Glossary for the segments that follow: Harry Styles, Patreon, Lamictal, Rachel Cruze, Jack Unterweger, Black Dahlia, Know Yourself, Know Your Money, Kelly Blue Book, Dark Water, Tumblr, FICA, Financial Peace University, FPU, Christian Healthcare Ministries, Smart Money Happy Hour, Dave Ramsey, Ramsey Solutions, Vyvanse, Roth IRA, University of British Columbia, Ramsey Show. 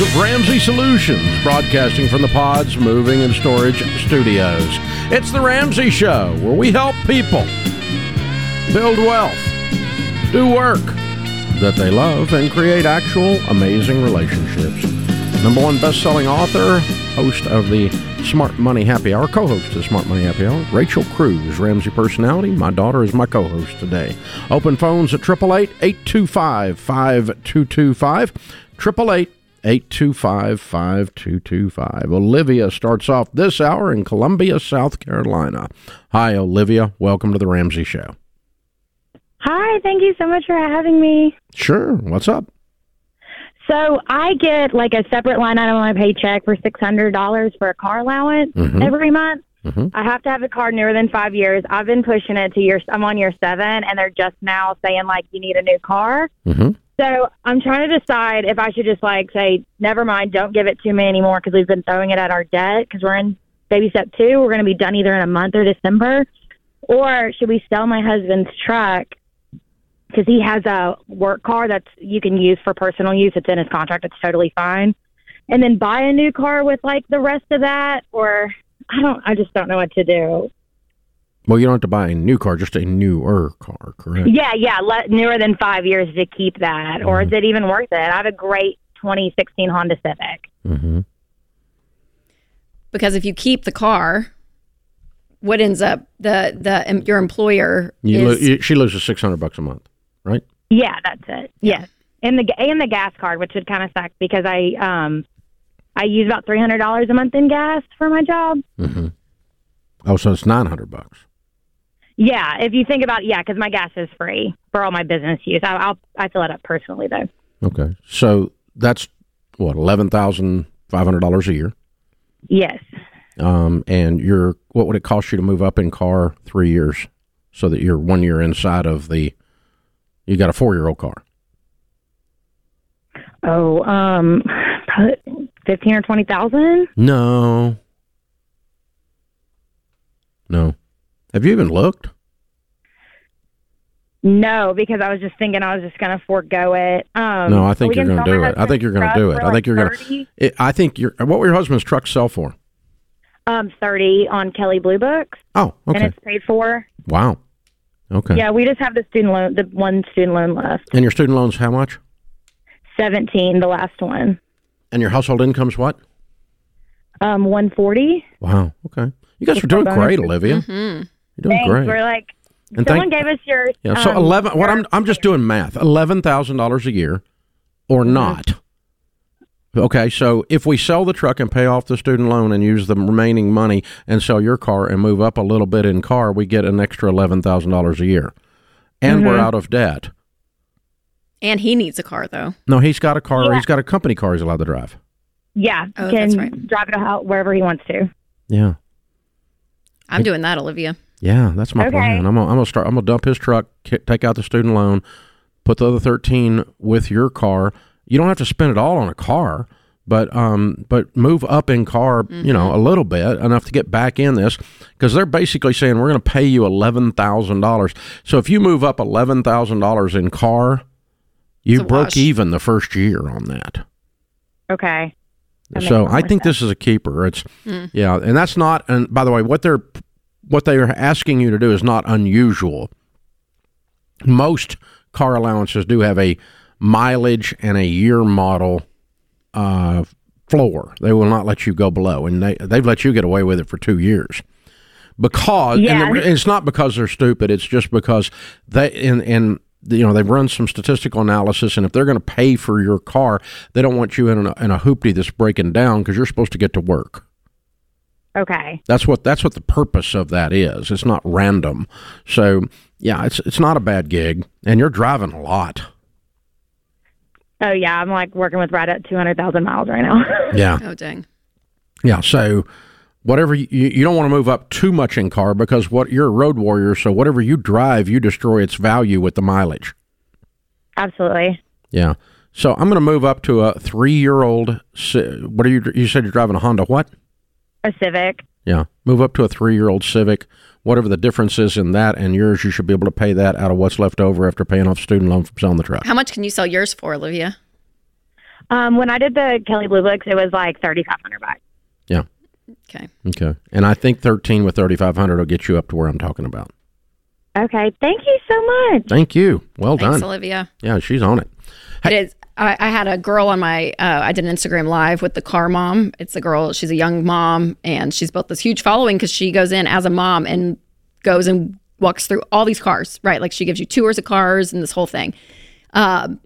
owners of Ramsey Solutions, broadcasting from the Pods Moving and Storage Studios. It's the Ramsey Show, where we help people build wealth, do work that they love, and create actual amazing relationships. Number one best-selling author, host of the Smart Money Happy Hour, co-host of the Smart Money Happy Hour, Rachel Cruze, Ramsey personality. My daughter is my co-host today. Open phones at 888-825-5225, 888-825-5225. Olivia starts off this hour in Columbia, South Carolina. Hi, Olivia. Welcome to the Ramsey Show. Hi, thank you so much for having me. Sure. What's up? So I get like a separate line item on my paycheck for $600 for a car allowance every month. I have to have a car newer than 5 years. I've been pushing it to year. I'm on year 7, and they're just now saying like you need a new car. So I'm trying to decide if I should just like say, never mind, don't give it to me anymore because we've been throwing it at our debt because we're in baby step 2. We're going to be done either in a month or December. Or should we sell my husband's truck? Because he has a work car that's you can use for personal use. It's in his contract. It's totally fine. And then buy a new car with like the rest of that, or I just don't know what to do. Well, you don't have to buy a new car, just a newer car, correct? Yeah. Newer than 5 years to keep that, or is it even worth it? I have a great 2016 Honda Civic. Because if you keep the car, what ends up your employer? She loses $600 a month. Right? Yeah, that's it. Yes. And the gas card, which would kind of suck because I use about $300 a month in gas for my job. Oh, so it's $900. Yeah, if you think about because my gas is free for all my business use. I fill it up personally though. Okay, so that's what $11,500 a year. Yes. And what would it cost you to move up in car 3 years so that you're 1 year inside of the? You got a 4-year-old car. Oh, probably 15 or 20,000? No. Have you even looked? No, because I was just thinking I was just going to forego it. No, I think you're going to do it. I think you're going to do it. I think you're going to. I think you're. What will your husband's truck sell for? 30 on Kelly Blue Books. Oh, okay. And it's paid for. Wow. Okay. Yeah, we just have the one student loan left. And your student loan's how much? 17, the last one. And your household income's what? 140. Wow. Okay. You guys are doing great, Olivia. You're doing great. We're like, and someone gave us your. Yeah. So 11. What I'm just doing math. $11,000 a year, or not. Okay, so if we sell the truck and pay off the student loan and use the remaining money and sell your car and move up a little bit in car, we get an extra $11,000 a year. And we're out of debt. And he needs a car, though. No, he's got a car. Yeah. He's got a company car he's allowed to drive. Yeah, he can drive it out wherever he wants to. Yeah. I'm doing that, Olivia. Yeah, that's my plan. I'm going to dump his truck, take out the student loan, put the other 13 with your car. You don't have to spend it all on a car, but move up in car, a little bit, enough to get back in this, because they're basically saying we're going to pay you $11,000. So if you move up $11,000 in car, you broke even the first year on that. Okay. So I think this is a keeper. It's and that's not. And by the way, what they are asking you to do is not unusual. Most car allowances do have a mileage and a year model floor. They will not let you go below, and they've let you get away with it for 2 years because and it's not because they're stupid. It's just because they they've run some statistical analysis, and if they're going to pay for your car, they don't want you in a hoopty that's breaking down because you're supposed to get to work. Okay, that's what the purpose of that is. It's not random. So yeah, it's not a bad gig, and you're driving a lot. Oh, yeah, I'm, like, working with right at 200,000 miles right now. Yeah. Oh, dang. Yeah, so whatever you don't want to move up too much in car because you're a road warrior, so whatever you drive, you destroy its value with the mileage. Absolutely. Yeah. So I'm going to move up to a 3-year-old. What are you said you're driving a Honda what? A Civic. Yeah. Move up to a 3-year-old Civic. Whatever the difference is in that and yours, you should be able to pay that out of what's left over after paying off student loan from selling the truck. How much can you sell yours for, Olivia? When I did the Kelly Blue Books, it was like $3,500. Yeah. Okay. And I think 13 with 3,500 will get you up to where I'm talking about. Okay. Thank you so much. Thank you. Well done. Thanks, Olivia. Yeah, she's on it. Hey. It is. I had a girl on my, I did an Instagram live with the car mom. It's a girl, she's a young mom, and she's built this huge following because she goes in as a mom and goes and walks through all these cars, right? Like she gives you tours of cars and this whole thing. Mom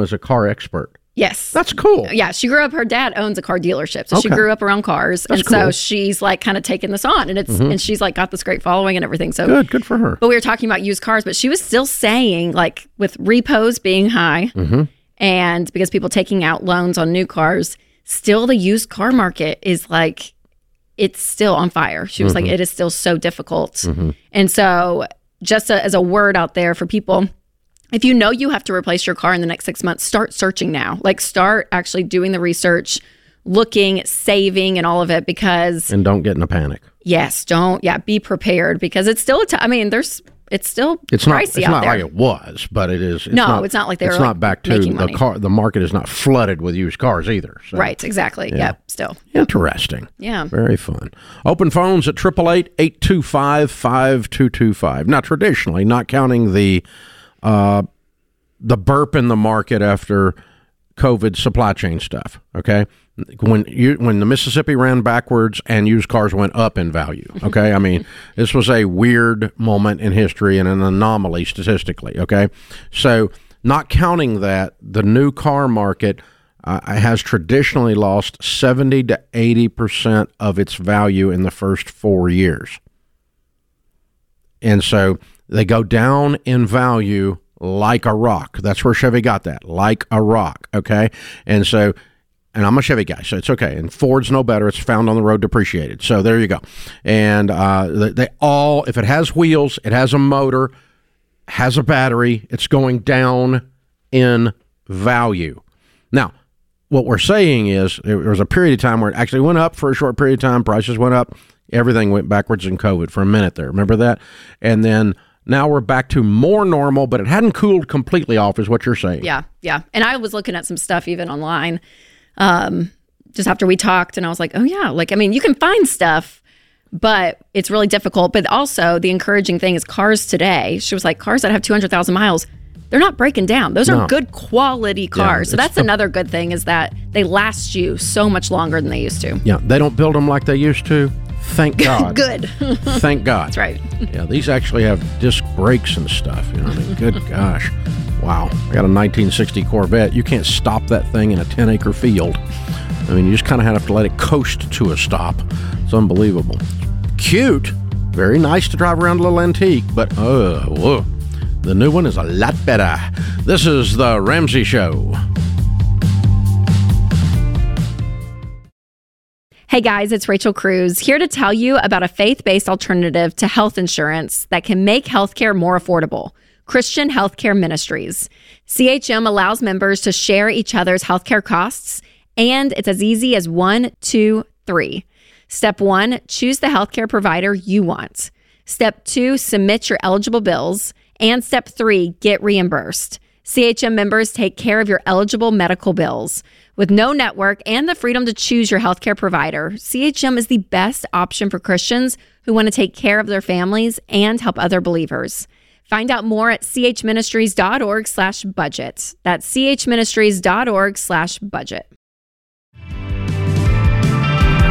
is a car expert. Yes. That's cool. Yeah. She grew up, her dad owns a car dealership. So she grew up around cars. So she's like kind of taking this on, and it's, and she's like got this great following and everything. So good for her. But we were talking about used cars, but she was still saying like with repos being high, and because people taking out loans on new cars, still the used car market is like, it's still on fire. She was like, it is still so difficult. And so just as a word out there for people, if you know you have to replace your car in the next 6 months, start searching now. Like start actually doing the research, looking, saving and all of it, because... And don't get in a panic. Yes, don't. Yeah, be prepared, because it's still... It's pricey out there. It's not like it was, but it is. It's not back to the car. The market is not flooded with used cars either. So. Right. Exactly. Yeah. Yep. Still. Interesting. Yeah. Very fun. Open phones at 888-825-5225. Now, traditionally, not counting the burp in the market after COVID supply chain stuff. Okay. When the Mississippi ran backwards and used cars went up in value, okay? I mean, this was a weird moment in history and an anomaly statistically, okay? So not counting that, the new car market has traditionally lost 70 to 80% of its value in the first 4 years. And so they go down in value like a rock. That's where Chevy got that, like a rock, okay? And so... And I'm a Chevy guy, so it's okay. And Ford's no better. It's found on the road depreciated. So there you go. And they all, if it has wheels, it has a motor, has a battery, it's going down in value. Now, what we're saying is there was a period of time where it actually went up for a short period of time. Prices went up. Everything went backwards in COVID for a minute there. Remember that? And then now we're back to more normal, but it hadn't cooled completely off is what you're saying. Yeah. And I was looking at some stuff even online. Just after we talked, and I was like, oh yeah, like, I mean, you can find stuff, but it's really difficult. But also the encouraging thing is cars today, she was like, cars that have 200,000 miles, they're not breaking down. Those are good quality cars. Yeah, so that's another good thing is that they last you so much longer than they used to. Yeah. They don't build them like they used to. Thank God. Good. Thank God. That's right. Yeah. These actually have disc brakes and stuff. You know what I mean? Good gosh. Wow. I got a 1960 Corvette. You can't stop that thing in a 10-acre field. I mean, you just kind of have to let it coast to a stop. It's unbelievable. Cute. Very nice to drive around a little antique, but whoa. The new one is a lot better. This is The Ramsey Show. Hey guys, it's Rachel Cruze here to tell you about a faith-based alternative to health insurance that can make healthcare more affordable. Christian Healthcare Ministries. CHM allows members to share each other's healthcare costs, and it's as easy as 1, 2, 3. Step 1, choose the healthcare provider you want. Step 2, submit your eligible bills. And Step 3, get reimbursed. CHM members take care of your eligible medical bills. With no network and the freedom to choose your healthcare provider, CHM is the best option for Christians who want to take care of their families and help other believers. Find out more at chministries.org/budget. That's chministries.org/budget.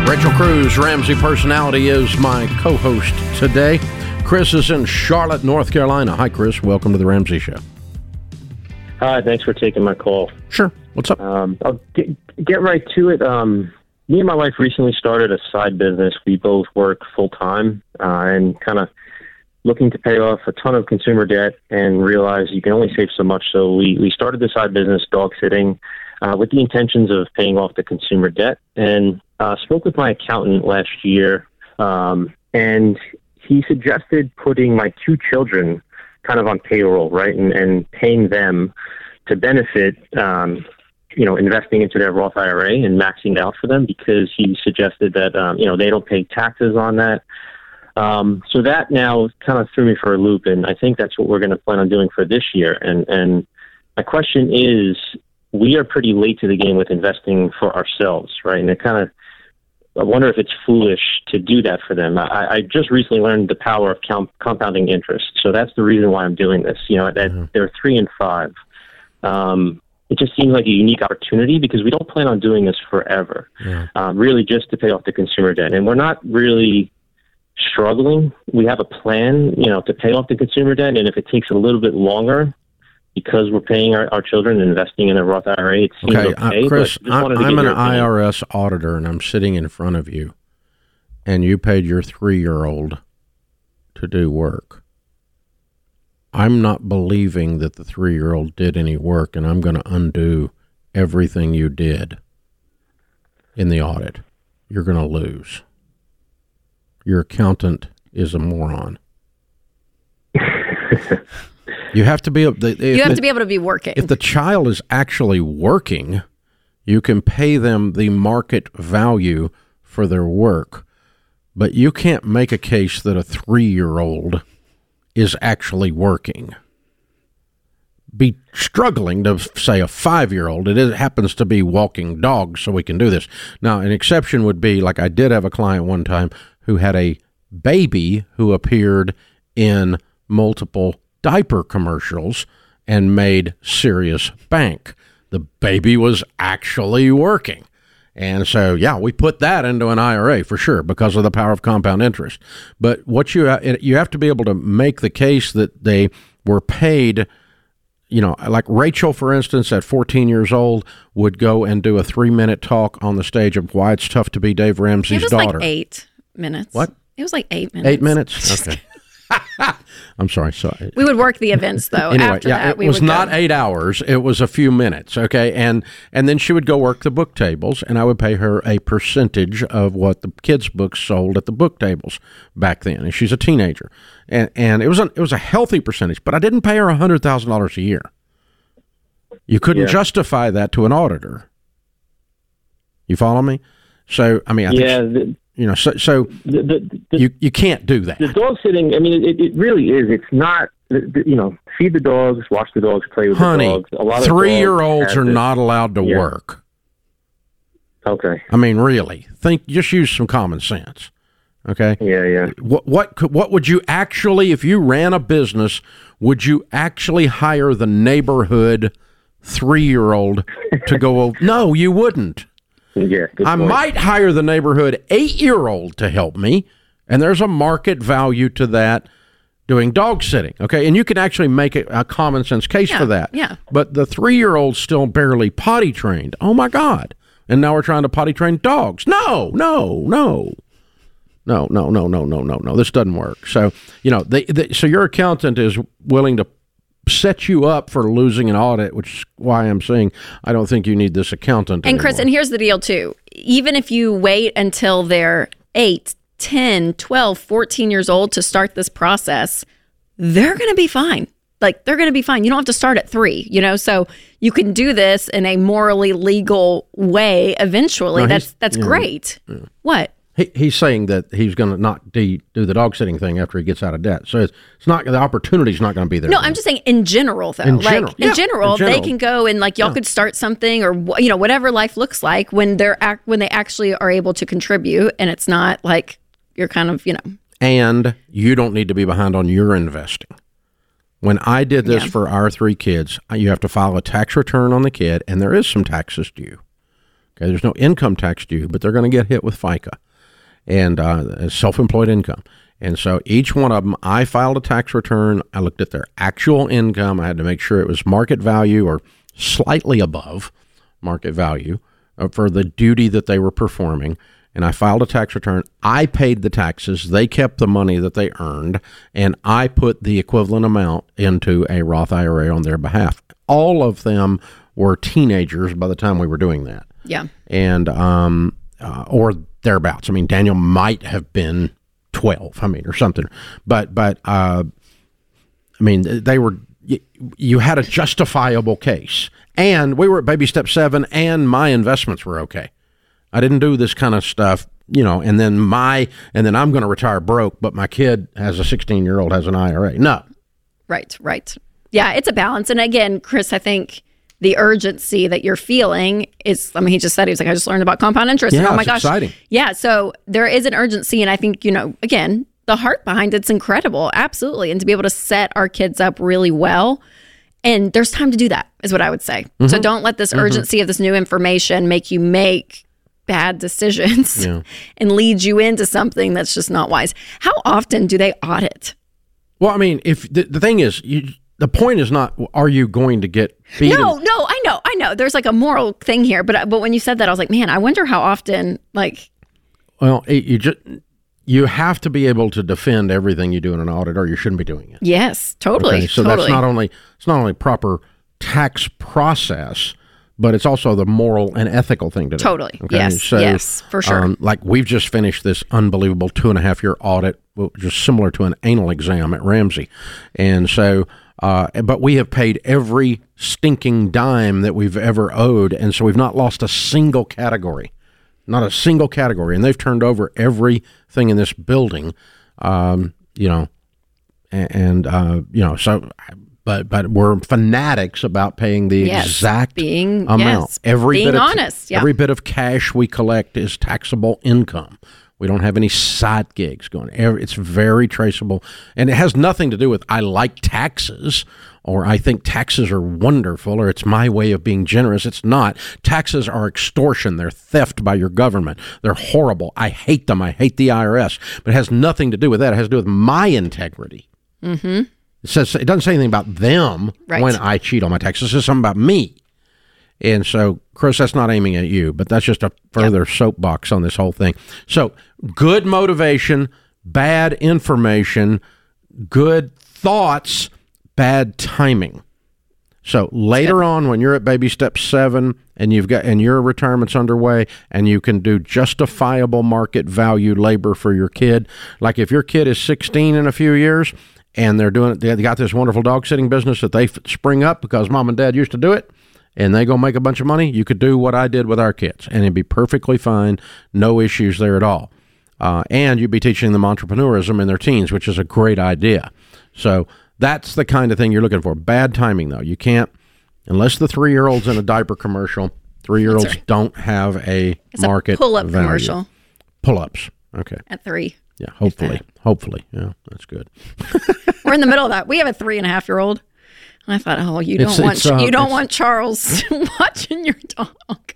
Rachel Cruze, Ramsey Personality, is my co-host today. Chris is in Charlotte, North Carolina. Hi, Chris. Welcome to The Ramsey Show. Hi. Thanks for taking my call. Sure. What's up? I'll get right to it. Me and my wife recently started a side business. We both work full-time and kind of looking to pay off a ton of consumer debt and realize you can only save so much. So we started this side business, dog sitting, with the intentions of paying off the consumer debt, and spoke with my accountant last year. And he suggested putting my two children kind of on payroll, right? And paying them to benefit, investing into their Roth IRA and maxing out for them, because he suggested that, they don't pay taxes on that. So that now kind of threw me for a loop, and I think that's what we're going to plan on doing for this year. And my question is, we are pretty late to the game with investing for ourselves, right? And it kind of, I wonder if it's foolish to do that for them. I just recently learned the power of compounding interest. So that's the reason why I'm doing this. You know, they're 3 and 5. It just seems like a unique opportunity because we don't plan on doing this forever, really just to pay off the consumer debt. And we're not really struggling. We have a plan, you know, to pay off the consumer debt. And if it takes a little bit longer because we're paying our children and investing in a Roth IRA, it seems okay. Chris, I'm an IRS auditor and I'm sitting in front of you and you paid your 3-year-old to do work. I'm not believing that the 3-year-old did any work, and I'm going to undo everything you did in the audit. You're going to lose. Your accountant is a moron. You have to be able to be working. If the child is actually working, you can pay them the market value for their work, but you can't make a case that a 3-year-old is actually working. Be struggling to say a 5-year-old. It happens to be walking dogs, so we can do this. Now, an exception would be, like I did have a client one time who had a baby who appeared in multiple diaper commercials and made serious bank. The baby was actually working. And so, yeah, we put that into an IRA for sure because of the power of compound interest. But what you have to be able to make the case that they were paid, you know, like Rachel, for instance, at 14 years old, would go and do a 3-minute talk on the stage of why it's tough to be Dave Ramsey's daughter. It was daughter. Like 8 minutes. What? It was like 8 minutes. 8 minutes? Okay. I'm sorry. We would work the events though. Anyway, after that, it was not 8 hours. It was a few minutes. Okay, and then she would go work the book tables, and I would pay her a percentage of what the kids' books sold at the book tables back then. And she's a teenager, and it was a healthy percentage, but I didn't pay her $100,000 a year. You couldn't justify that to an auditor. You follow me? So I mean, I think you know, so you can't do that. The dog sitting, I mean, it really is. It's not, you know, feed the dogs, watch the dogs, play with the dogs. A lot of 3-year-olds are not allowed to work. Okay. I mean, really. Just use some common sense. Okay? Yeah. What would you actually, if you ran a business, would you actually hire the neighborhood 3-year-old to go over? No, you wouldn't. Yeah, I might hire the neighborhood 8-year-old to help me, and there's a market value to that doing dog sitting, okay? And you can actually make a common sense case for that. Yeah. But the 3-year-old's still barely potty trained. Oh, my God. And now we're trying to potty train dogs. No. This doesn't work. So, you know, so your accountant is willing to set you up for losing an audit, which is why I'm saying I don't think you need this accountant anymore. And Chris, and here's the deal too. Even if you wait until they're 8, 10, 12, 14 years old to start this process, they're going to be fine. Like, they're going to be fine. You don't have to start at 3, you know? So you can do this in a morally legal way eventually. No, that's great. Yeah. What? He's saying that he's going to not do the dog sitting thing after he gets out of debt. So it's not, the opportunity's not going to be there. No, I'm just saying in general, though. In general, they can go and like y'all could start something or you know whatever life looks like when they actually are able to contribute, and it's not like you're kind of, you know. And you don't need to be behind on your investing. When I did this for our 3 kids, you have to file a tax return on the kid, and there is some taxes due. Okay, there's no income tax due, but they're going to get hit with FICA and self-employed income. And so each one of them, I filed a tax return. I looked at their actual income. I had to make sure it was market value or slightly above market value for the duty that they were performing. And I filed a tax return. I paid the taxes. They kept the money that they earned. And I put the equivalent amount into a Roth IRA on their behalf. All of them were teenagers by the time we were doing that. Yeah. And, or thereabouts. I mean, Daniel might have been 12, I mean, or something. But I mean, they were, you had a justifiable case. And we were at baby step 7, and my investments were okay. I didn't do this kind of stuff, you know, and then I'm going to retire broke, but my kid has a 16-year-old has an IRA. No. Right. Yeah, it's a balance. And again, Chris, I think the urgency that you're feeling is, I mean, he just said, he was like, I just learned about compound interest. Yeah, and oh my gosh. Exciting. Yeah. So there is an urgency. And I think, you know, again, the heart behind it's incredible. Absolutely. And to be able to set our kids up really well. And there's time to do that is what I would say. Mm-hmm. So don't let this urgency of this new information make you make bad decisions and lead you into something that's just not wise. How often do they audit? Well, I mean, if the thing is, the point is not, are you going to get beat? No, I know. There's like a moral thing here. But when you said that, I was like, man, I wonder how often, like. Well, you have to be able to defend everything you do in an audit, or you shouldn't be doing it. Yes, totally. Okay? So totally. That's not only proper tax process, but it's also the moral and ethical thing to do. Totally. Okay? Yes. So, yes, for sure. Like we've just finished this unbelievable 2.5-year audit, just similar to an anal exam at Ramsey, and so. But we have paid every stinking dime that we've ever owed, and so we've not lost a single category. Not a single category. And they've turned over everything in this building, but we're fanatics about paying the exact amount. Yes, every bit of cash we collect is taxable income. We don't have any side gigs going. It's very traceable. And it has nothing to do with I like taxes or I think taxes are wonderful or it's my way of being generous. It's not. Taxes are extortion. They're theft by your government. They're horrible. I hate them. I hate the IRS. But it has nothing to do with that. It has to do with my integrity. Mm-hmm. It doesn't say anything about them when I cheat on my taxes. It says something about me. And so, Chris, that's not aiming at you, but that's just a further soapbox on this whole thing. So, good motivation, bad information, good thoughts, bad timing. So, later on, when you're at baby step 7 and your retirement's underway and you can do justifiable market value labor for your kid, like if your kid is 16 in a few years and they got this wonderful dog sitting business that they spring up because mom and dad used to do it, and they go make a bunch of money, you could do what I did with our kids, and it'd be perfectly fine, no issues there at all. And you'd be teaching them entrepreneurism in their teens, which is a great idea. So that's the kind of thing you're looking for. Bad timing, though. You can't, unless the 3-year-old's in a diaper commercial, 3-year-olds don't have a market value. Pull-up commercial. Pull-ups, okay. At 3. Yeah, hopefully. Yeah, that's good. We're in the middle of that. We have a 3.5-year-old. I thought, oh, you don't want Charles watching your dog.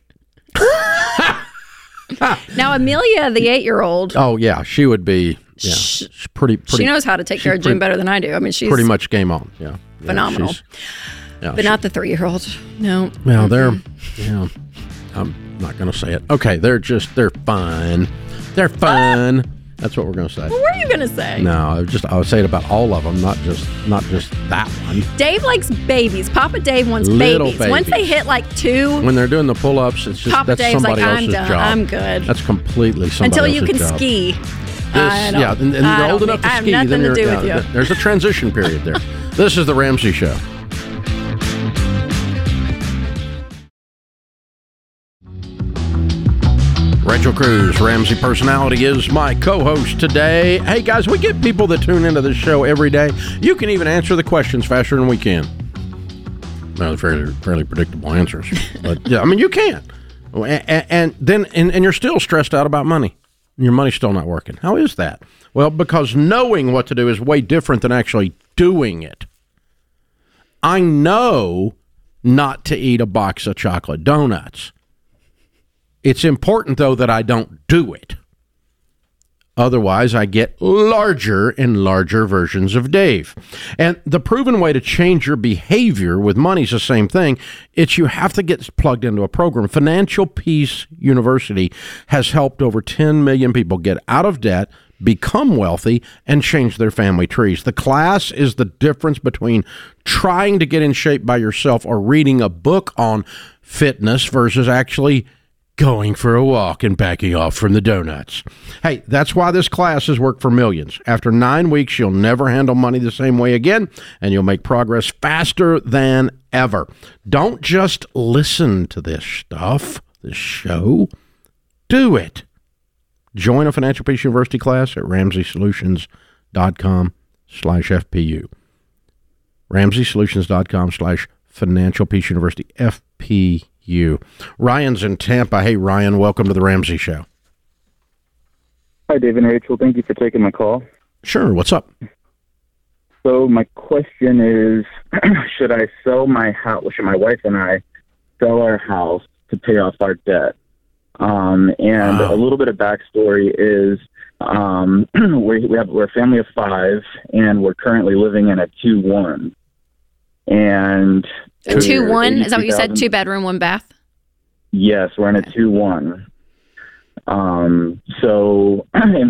Now, Amelia, the 8-year-old. Oh yeah, she would be. Yeah, she's pretty. She knows how to take care of Jim better than I do. I mean, she's pretty much game on. Yeah, phenomenal. Yeah, but not the 3-year-old. No. Well, I'm not going to say it. Okay, they're fine. They're fun. That's what we're going to say. Well, what are you going to say? No, I would say it about all of them, not just that one. Dave likes babies. Papa Dave wants babies. Once they hit like 2. When they're doing the pull-ups, it's just Papa Dave's somebody else's job. I'm good. That's completely somebody else's job. Until you can ski. And you're old enough to ski. I have nothing to do with you. There's a transition period there. This is The Ramsey Show. Rachel Cruze, Ramsey Personality, is my co-host today. Hey, guys, we get people that tune into this show every day. You can even answer the questions faster than we can. Well, fairly predictable answers. But, yeah, I mean, you can. And then you're still stressed out about money. Your money's still not working. How is that? Well, because knowing what to do is way different than actually doing it. I know not to eat a box of chocolate donuts. It's important, though, that I don't do it. Otherwise, I get larger and larger versions of Dave. And the proven way to change your behavior with money is the same thing. It's you have to get plugged into a program. Financial Peace University has helped over 10 million people get out of debt, become wealthy, and change their family trees. The class is the difference between trying to get in shape by yourself or reading a book on fitness versus actually going for a walk and backing off from the donuts. Hey, that's why this class has worked for millions. After 9 weeks, you'll never handle money the same way again, and you'll make progress faster than ever. Don't just listen to this stuff, this show. Do it. Join a Financial Peace University class at RamseySolutions.com/FPU. RamseySolutions.com/FPU. Financial Peace University, FPU. Ryan's in Tampa. Hey, Ryan, welcome to the Ramsey Show. Hi, Dave and Rachel. Thank you for taking my call. Sure. What's up? So my question is, should I sell my house? Should my wife and I sell our house to pay off our debt? And wow. A little bit of backstory is we're a family of five, and we're currently living in a 2-1. And 2-1? Is that what you said? 2-bedroom, 1-bath? Yes, we're in a 2-1. And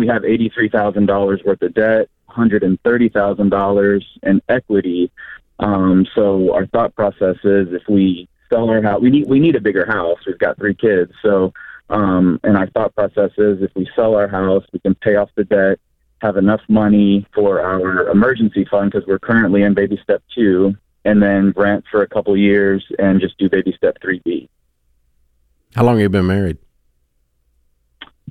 we have $83,000 worth of debt, $130,000 in equity. So our thought process is if we sell our house, we need a bigger house. We've got 3 kids. So, and our thought process is if we sell our house, we can pay off the debt, have enough money for our emergency fund because we're currently in baby step 2, and then rent for a couple years and just do baby step 3B. How long have you been married?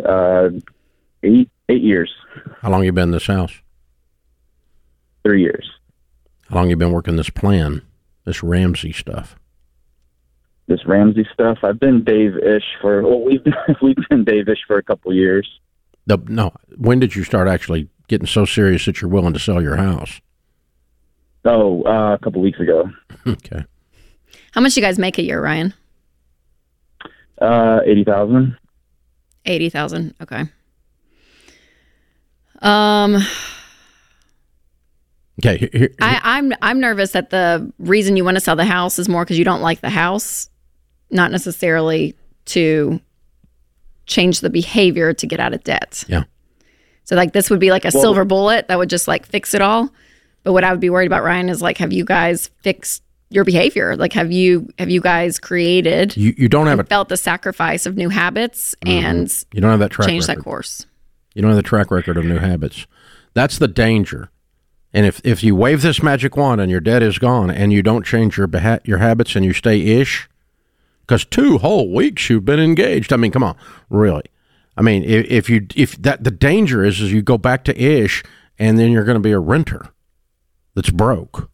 8 years. How long have you been in this house? 3 years. How long have you been working this plan, this Ramsey stuff? This Ramsey stuff? I've been Dave-ish for, well, we've been Dave-ish for a couple years. No. When did you start actually getting so serious that you're willing to sell your house? Oh, a couple weeks ago. Okay. How much do you guys make a year, Ryan? $80,000. $80,000. Okay. Okay. Here. I'm nervous that the reason you want to sell the house is more because you don't like the house, not necessarily to change the behavior to get out of debt. Yeah. So like this would be like a silver bullet that would just like fix it all. But what I would be worried about, Ryan, is like, have you guys fixed your behavior? Like, have you guys created? You don't have felt the sacrifice of new habits, mm-hmm. and you don't have that track change record. That course. You don't have the track record of new habits. That's the danger. And if you wave this magic wand and your debt is gone and you don't change your habits and you stay ish, because 2 whole weeks you've been engaged. I mean, come on, really. I mean, if the danger is you go back to ish and then you're going to be a renter that's broke.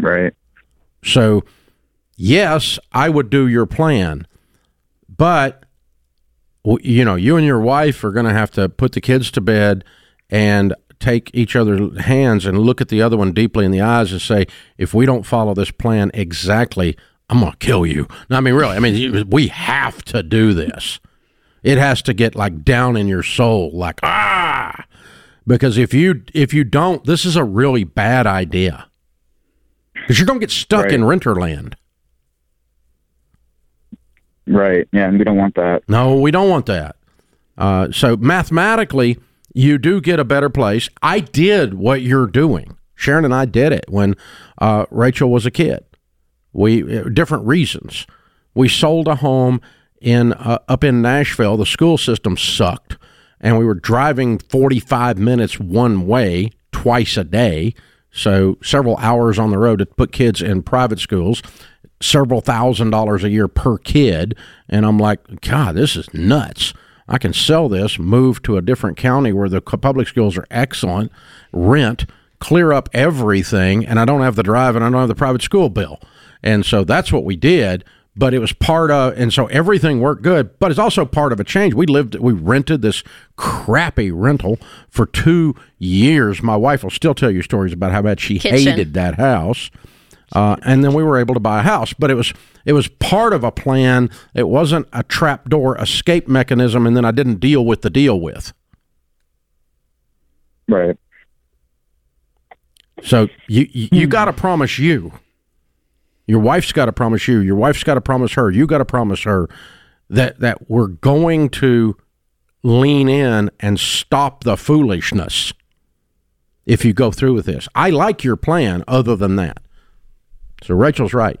Right. So, yes, I would do your plan, but you know, you and your wife are going to have to put the kids to bed and take each other's hands and look at the other one deeply in the eyes and say, if we don't follow this plan exactly, I'm going to kill you. No, I mean, really, we have to do this. It has to get like down in your soul, like, because if you don't, this is a really bad idea because you're going to get stuck in renter land. Right. Yeah. And we don't want that. No, we don't want that. So mathematically, you do get a better place. I did what you're doing. Sharon and I did it when Rachel was a kid. We different reasons. We sold a home in up in Nashville. The school system sucked, and we were driving 45 minutes one way twice a day, so several hours on the road to put kids in private schools, several $1,000s a year per kid. And I'm like, God, this is nuts. I can sell this, move to a different county where the public schools are excellent, rent, clear up everything, and I don't have the drive and I don't have the private school bill. And so that's what we did, but it was part of, and so everything worked good, but it's also part of a change. We rented this crappy rental for 2 years. My wife will still tell you stories about how bad she hated that house. And then we were able to buy a house, but it was part of a plan. It wasn't a trapdoor escape mechanism, and then I didn't deal with the deal with. Right. So you got to promise you. Your wife's got to promise you. Your wife's got to promise her. You got to promise her that we're going to lean in and stop the foolishness if you go through with this. I like your plan other than that. So Rachel's right.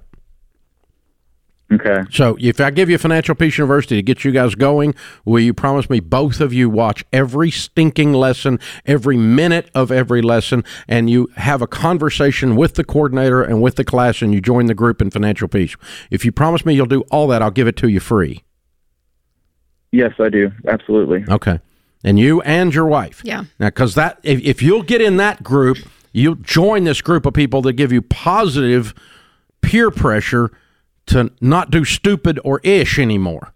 Okay. So if I give you Financial Peace University to get you guys going, will you promise me both of you watch every stinking lesson, every minute of every lesson, and you have a conversation with the coordinator and with the class, and you join the group in Financial Peace? If you promise me you'll do all that, I'll give it to you free. Yes, I do. Absolutely. Okay. And you and your wife. Yeah. Now, because that if you'll get in that group, you'll join this group of people that give you positive peer pressure to not do stupid or ish anymore.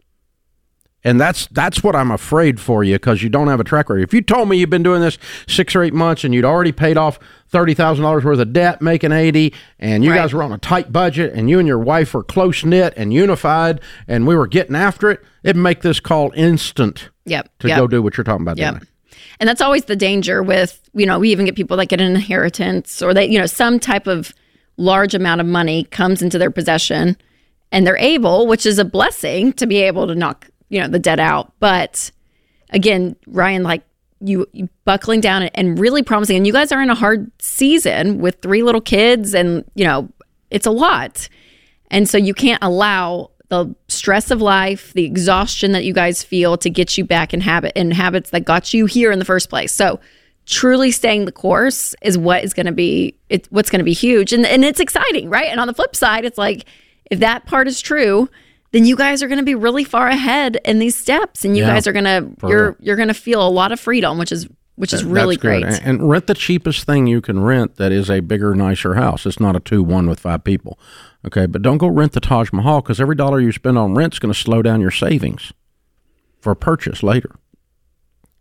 And that's what I'm afraid for you, because you don't have a track record. If you told me you've been doing this 6 or 8 months and you'd already paid off $30,000 worth of debt, making 80, and you guys were on a tight budget, and you and your wife were close-knit and unified, and we were getting after it, it'd make this call instant to go do what you're talking about. Doing. And that's always the danger with, you know, we even get people that get an inheritance or that, you know, some type of large amount of money comes into their possession, and they're able, which is a blessing, to be able to knock, you know, the debt out. But again, Ryan, like you buckling down and really promising, and you guys are in a hard season with 3 little kids, and, you know, it's a lot. And so you can't allow the stress of life, the exhaustion that you guys feel, to get you back in habits that got you here in the first place. So truly staying the course is what is going to be, what's going to be huge. And it's exciting, right? And on the flip side, it's like, if that part is true, then you guys are going to be really far ahead in these steps, and you guys are going to you're going to feel a lot of freedom, which is really great. And rent the cheapest thing you can rent that is a bigger, nicer house. It's not a 2-1 with 5 people, okay? But don't go rent the Taj Mahal, because every dollar you spend on rent's going to slow down your savings for a purchase later.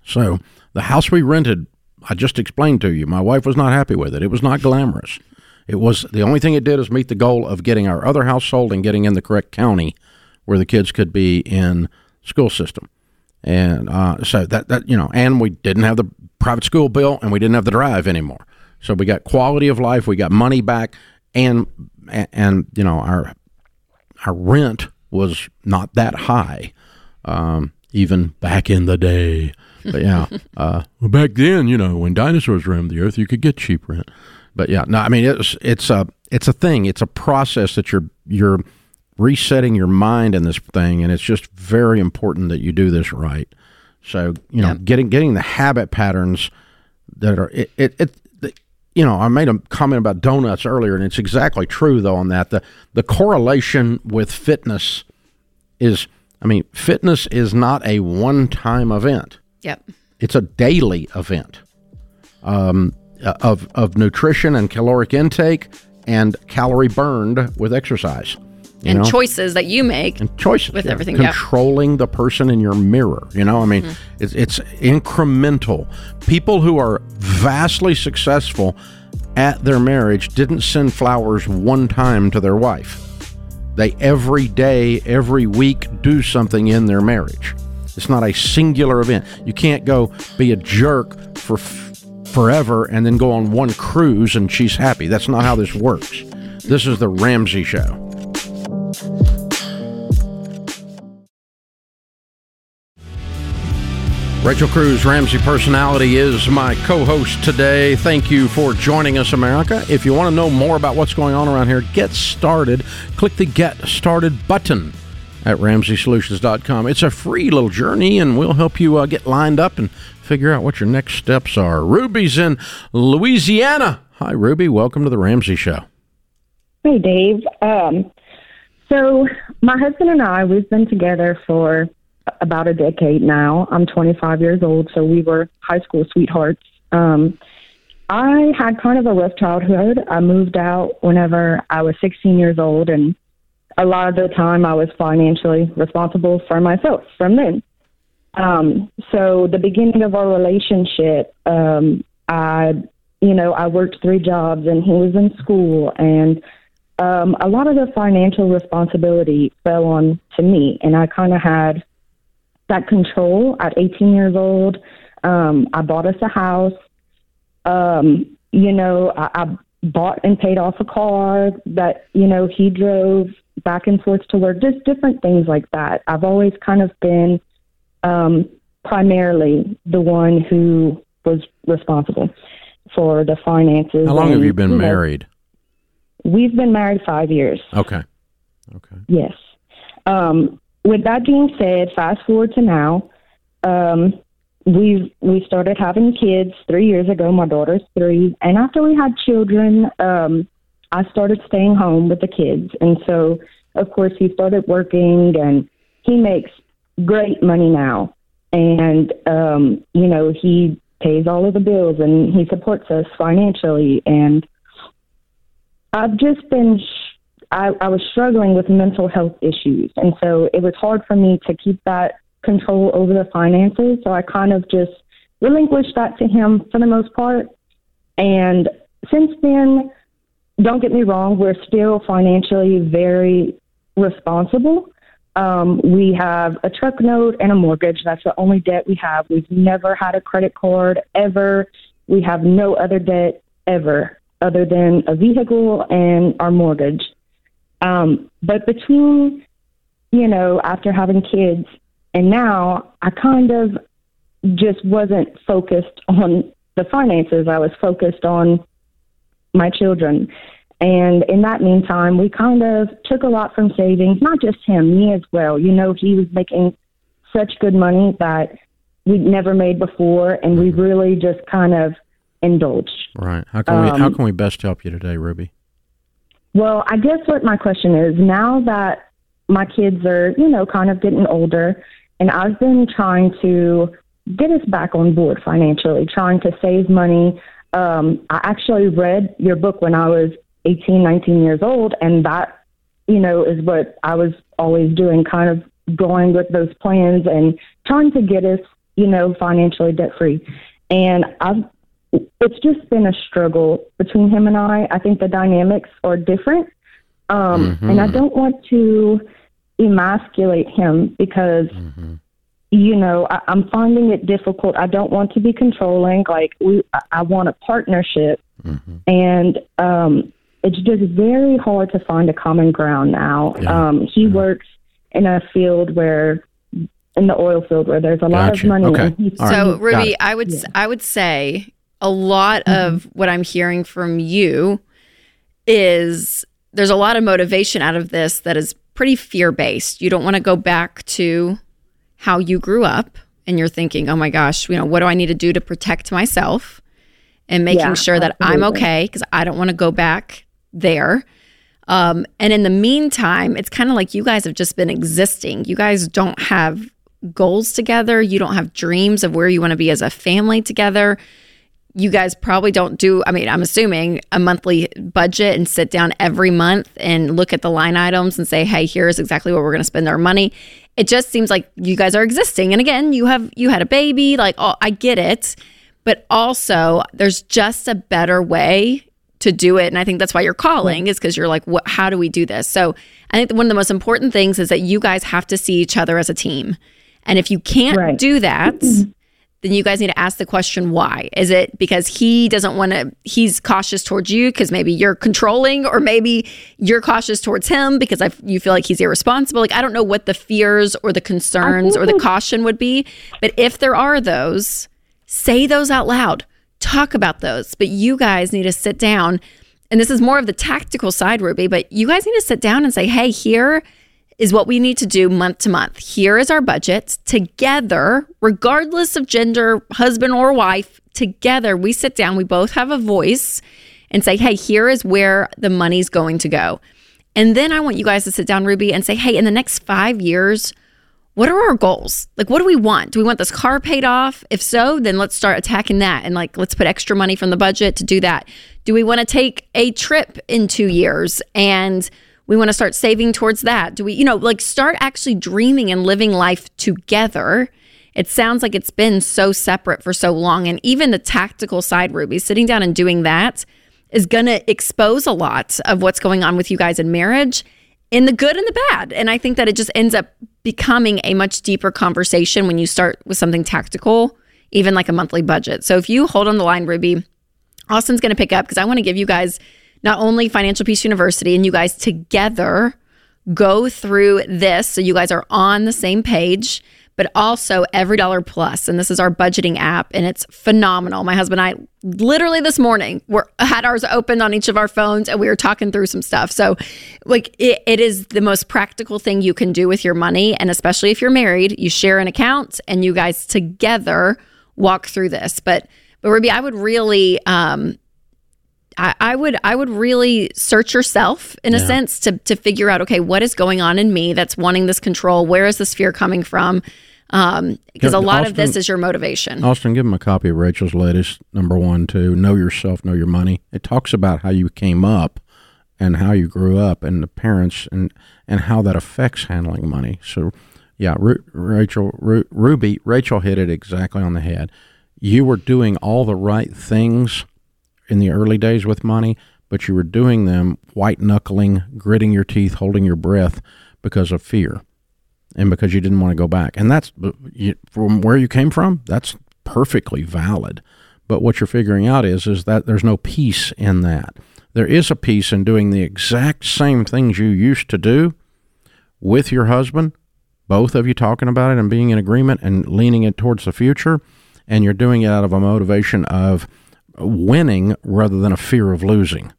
So the house we rented, I just explained to you, my wife was not happy with it. It was not glamorous. It was, the only thing it did is meet the goal of getting our other house sold and getting in the correct county where the kids could be in school system. And so that, you know, and we didn't have the private school bill, and we didn't have the drive anymore. So we got quality of life, we got money back, and you know, our rent was not that high, even back in the day. But yeah, back then, you know, when dinosaurs roamed the earth, you could get cheap rent. But yeah, no, I mean, it's a thing, it's a process that you're resetting your mind in this thing, and it's just very important that you do this right. So, you know, getting the habit patterns that are you know, I made a comment about donuts earlier, and it's exactly true though on that. The correlation with fitness is, I mean, fitness is not a one-time event. Yep. It's a daily event of nutrition and caloric intake and calorie burned with exercise. You know? Choices that you make with everything. Controlling the person in your mirror. You know, I mean, it's incremental. People who are vastly successful at their marriage didn't send flowers one time to their wife. They every day, every week do something in their marriage. It's not a singular event. You can't go be a jerk for forever and then go on one cruise and she's happy. That's not how this works. This is the Ramsey Show. Rachel Cruze, Ramsey Personality, is my co-host today. Thank you for joining us, America. If you want to know more about what's going on around here, get started. Click the Get Started button at RamseySolutions.com. It's a free little journey, and we'll help you get lined up and figure out what your next steps are. Ruby's in Louisiana. Hi, Ruby. Welcome to the Ramsey Show. Hey, Dave. So my husband and I, we've been together for about a decade now. I'm 25 years old, so we were high school sweethearts. I had kind of a rough childhood. I moved out whenever I was 16 years old, and a lot of the time I was financially responsible for myself from then. So the beginning of our relationship, I worked 3 jobs, and he was in school, and a lot of the financial responsibility fell on to me, and I kind of had that control. At 18 years old, I bought us a house. I bought and paid off a car that, you know, he drove back and forth to work, just different things like that. I've always kind of been primarily the one who was responsible for the finances. How long have you been married? We've been married 5 years. Okay. Yes. With that being said, fast forward to now, we started having kids 3 years ago. My daughter's 3. And after we had children, I started staying home with the kids. And so, of course, he started working, and he makes great money now. And, he pays all of the bills, and he supports us financially. And I've just been I was struggling with mental health issues. And so it was hard for me to keep that control over the finances. So I kind of just relinquished that to him for the most part. And since then, don't get me wrong, we're still financially very responsible. We have a truck note and a mortgage. That's the only debt we have. We've never had a credit card ever. We have no other debt ever other than a vehicle and our mortgage. But between, you know, after having kids and now, I kind of just wasn't focused on the finances. I was focused on my children. And in that meantime, we kind of took a lot from savings, not just him, me as well. You know, he was making such good money that we'd never made before, and we really just kind of indulged. Right. How can we best help you today, Ruby? Well, I guess what my question is, now that my kids are, you know, kind of getting older, and I've been trying to get us back on board financially, trying to save money. I actually read your book when I was 18, 19 years old, and that, you know, is what I was always doing, kind of going with those plans and trying to get us, you know, financially debt-free. And it's just been a struggle between him and I. I think the dynamics are different, and I don't want to emasculate him because, you know, I'm finding it difficult. I don't want to be controlling. Like, I want a partnership, and it's just very hard to find a common ground now. Yeah. He works in a field where, in the oil field, where there's a lot of money. Okay. So, Ruby, I would say a lot of what I'm hearing from you is there's a lot of motivation out of this that is pretty fear-based. You don't want to go back to how you grew up, and you're thinking, oh my gosh, you know, what do I need to do to protect myself and making sure that I'm okay, because I don't want to go back there. And in the meantime, it's kind of like you guys have just been existing. You guys don't have goals together. You don't have dreams of where you want to be as a family together. You guys probably don't do, I mean, I'm assuming, a monthly budget and sit down every month and look at the line items and say, hey, here's exactly what we're going to spend our money. It just seems like you guys are existing. And again, you had a baby, like, oh, I get it. But also, there's just a better way to do it. And I think that's why you're calling, is because you're like, what, how do we do this? So I think one of the most important things is that you guys have to see each other as a team. And if you can't do that, then you guys need to ask the question, why? Is it because he doesn't want to, he's cautious towards you because maybe you're controlling, or maybe you're cautious towards him because you feel like he's irresponsible? Like, I don't know what the fears or the concerns or the caution would be, but if there are those, say those out loud, talk about those. But you guys need to sit down, and this is more of the tactical side, Ruby, but you guys need to sit down and say, hey, here is what we need to do month to month. Here is our budget. Together, regardless of gender, husband or wife, together we sit down, we both have a voice and say, hey, here is where the money's going to go. And then I want you guys to sit down, Ruby, and say, hey, in the next 5 years, what are our goals? Like, what do we want? Do we want this car paid off? If so, then let's start attacking that. And like, let's put extra money from the budget to do that. Do we want to take a trip in 2 years? And we want to start saving towards that. Do we, you know, like, start actually dreaming and living life together? It sounds like it's been so separate for so long. And even the tactical side, Ruby, sitting down and doing that is going to expose a lot of what's going on with you guys in marriage, in the good and the bad. And I think that it just ends up becoming a much deeper conversation when you start with something tactical, even like a monthly budget. So if you hold on the line, Ruby, Austin's going to pick up, because I want to give you guys not only Financial Peace University, and you guys together go through this so you guys are on the same page, but also $Every Dollar Plus. And this is our budgeting app, and it's phenomenal. My husband and I literally this morning had ours open on each of our phones, and we were talking through some stuff. So like, it is the most practical thing you can do with your money. And especially if you're married, you share an account and you guys together walk through this. But Ruby, I would really... I would really search yourself, in a sense, to figure out, okay, what is going on in me that's wanting this control? Where is this fear coming from? Because a lot of this is your motivation. Austin, give him a copy of Rachel's latest, number 1, 2, Know Yourself, Know Your Money. It talks about how you came up and how you grew up and the parents and how that affects handling money. So yeah, Rachel hit it exactly on the head. You were doing all the right things in the early days with money, but you were doing them white-knuckling, gritting your teeth, holding your breath because of fear and because you didn't want to go back. And that's, from where you came from, that's perfectly valid. But what you're figuring out is that there's no peace in that. There is a peace in doing the exact same things you used to do with your husband, both of you talking about it and being in agreement and leaning it towards the future, and you're doing it out of a motivation of winning rather than a fear of losing.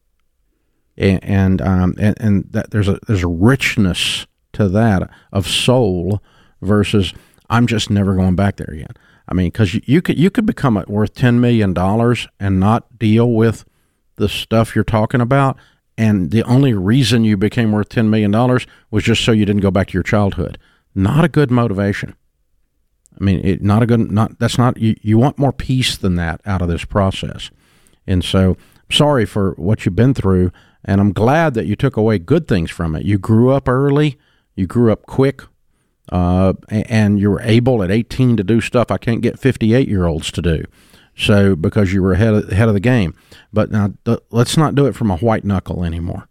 And that there's a richness to that of soul versus I'm just never going back there again. I mean, because you could become worth $10 million and not deal with the stuff you're talking about, and the only reason you became worth $10 million was just so you didn't go back to your childhood. Not a good motivation. I mean, you want more peace than that out of this process. And so, sorry for what you've been through, and I'm glad that you took away good things from it. You grew up early, you grew up quick, and you were able at 18 to do stuff I can't get 58-year-olds to do. So, because you were ahead of the game. But now, let's not do it from a white knuckle anymore.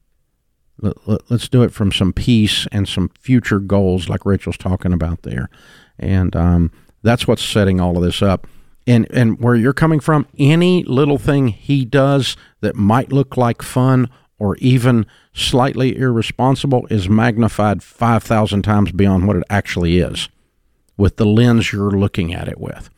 Let's do it from some peace and some future goals like Rachel's talking about there. And that's what's setting all of this up. And where you're coming from, any little thing he does that might look like fun or even slightly irresponsible is magnified 5,000 times beyond what it actually is with the lens you're looking at it with.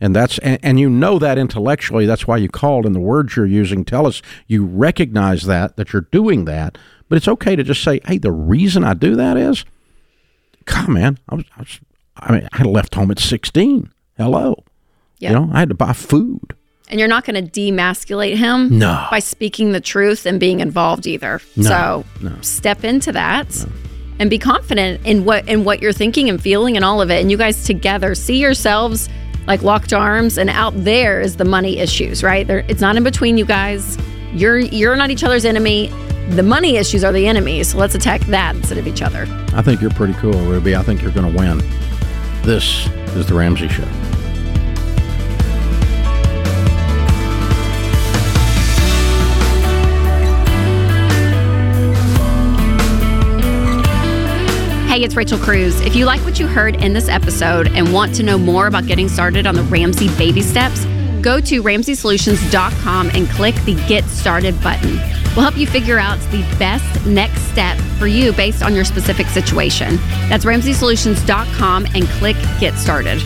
And that's and you know that intellectually. That's why you called, and the words you're using tell us you recognize that you're doing that. But it's okay to just say, hey, the reason I do that is, God, man, I left home at 16. Hello. Yep. You know, I had to buy food. And you're not going to demasculate him by speaking the truth and being involved either. So step into that and be confident in what you're thinking and feeling and all of it. And you guys together see yourselves like locked arms, and out there is the money issues, right? It's not in between you guys. You're not each other's enemy. The money issues are the enemies, so let's attack that instead of each other. I think you're pretty cool, Ruby. I think you're going to win. This is The Ramsey Show. Hey, it's Rachel Cruze. If you like what you heard in this episode and want to know more about getting started on the Ramsey baby steps, go to RamseySolutions.com and click the Get Started button. We'll help you figure out the best next step for you based on your specific situation. That's RamseySolutions.com and click Get Started.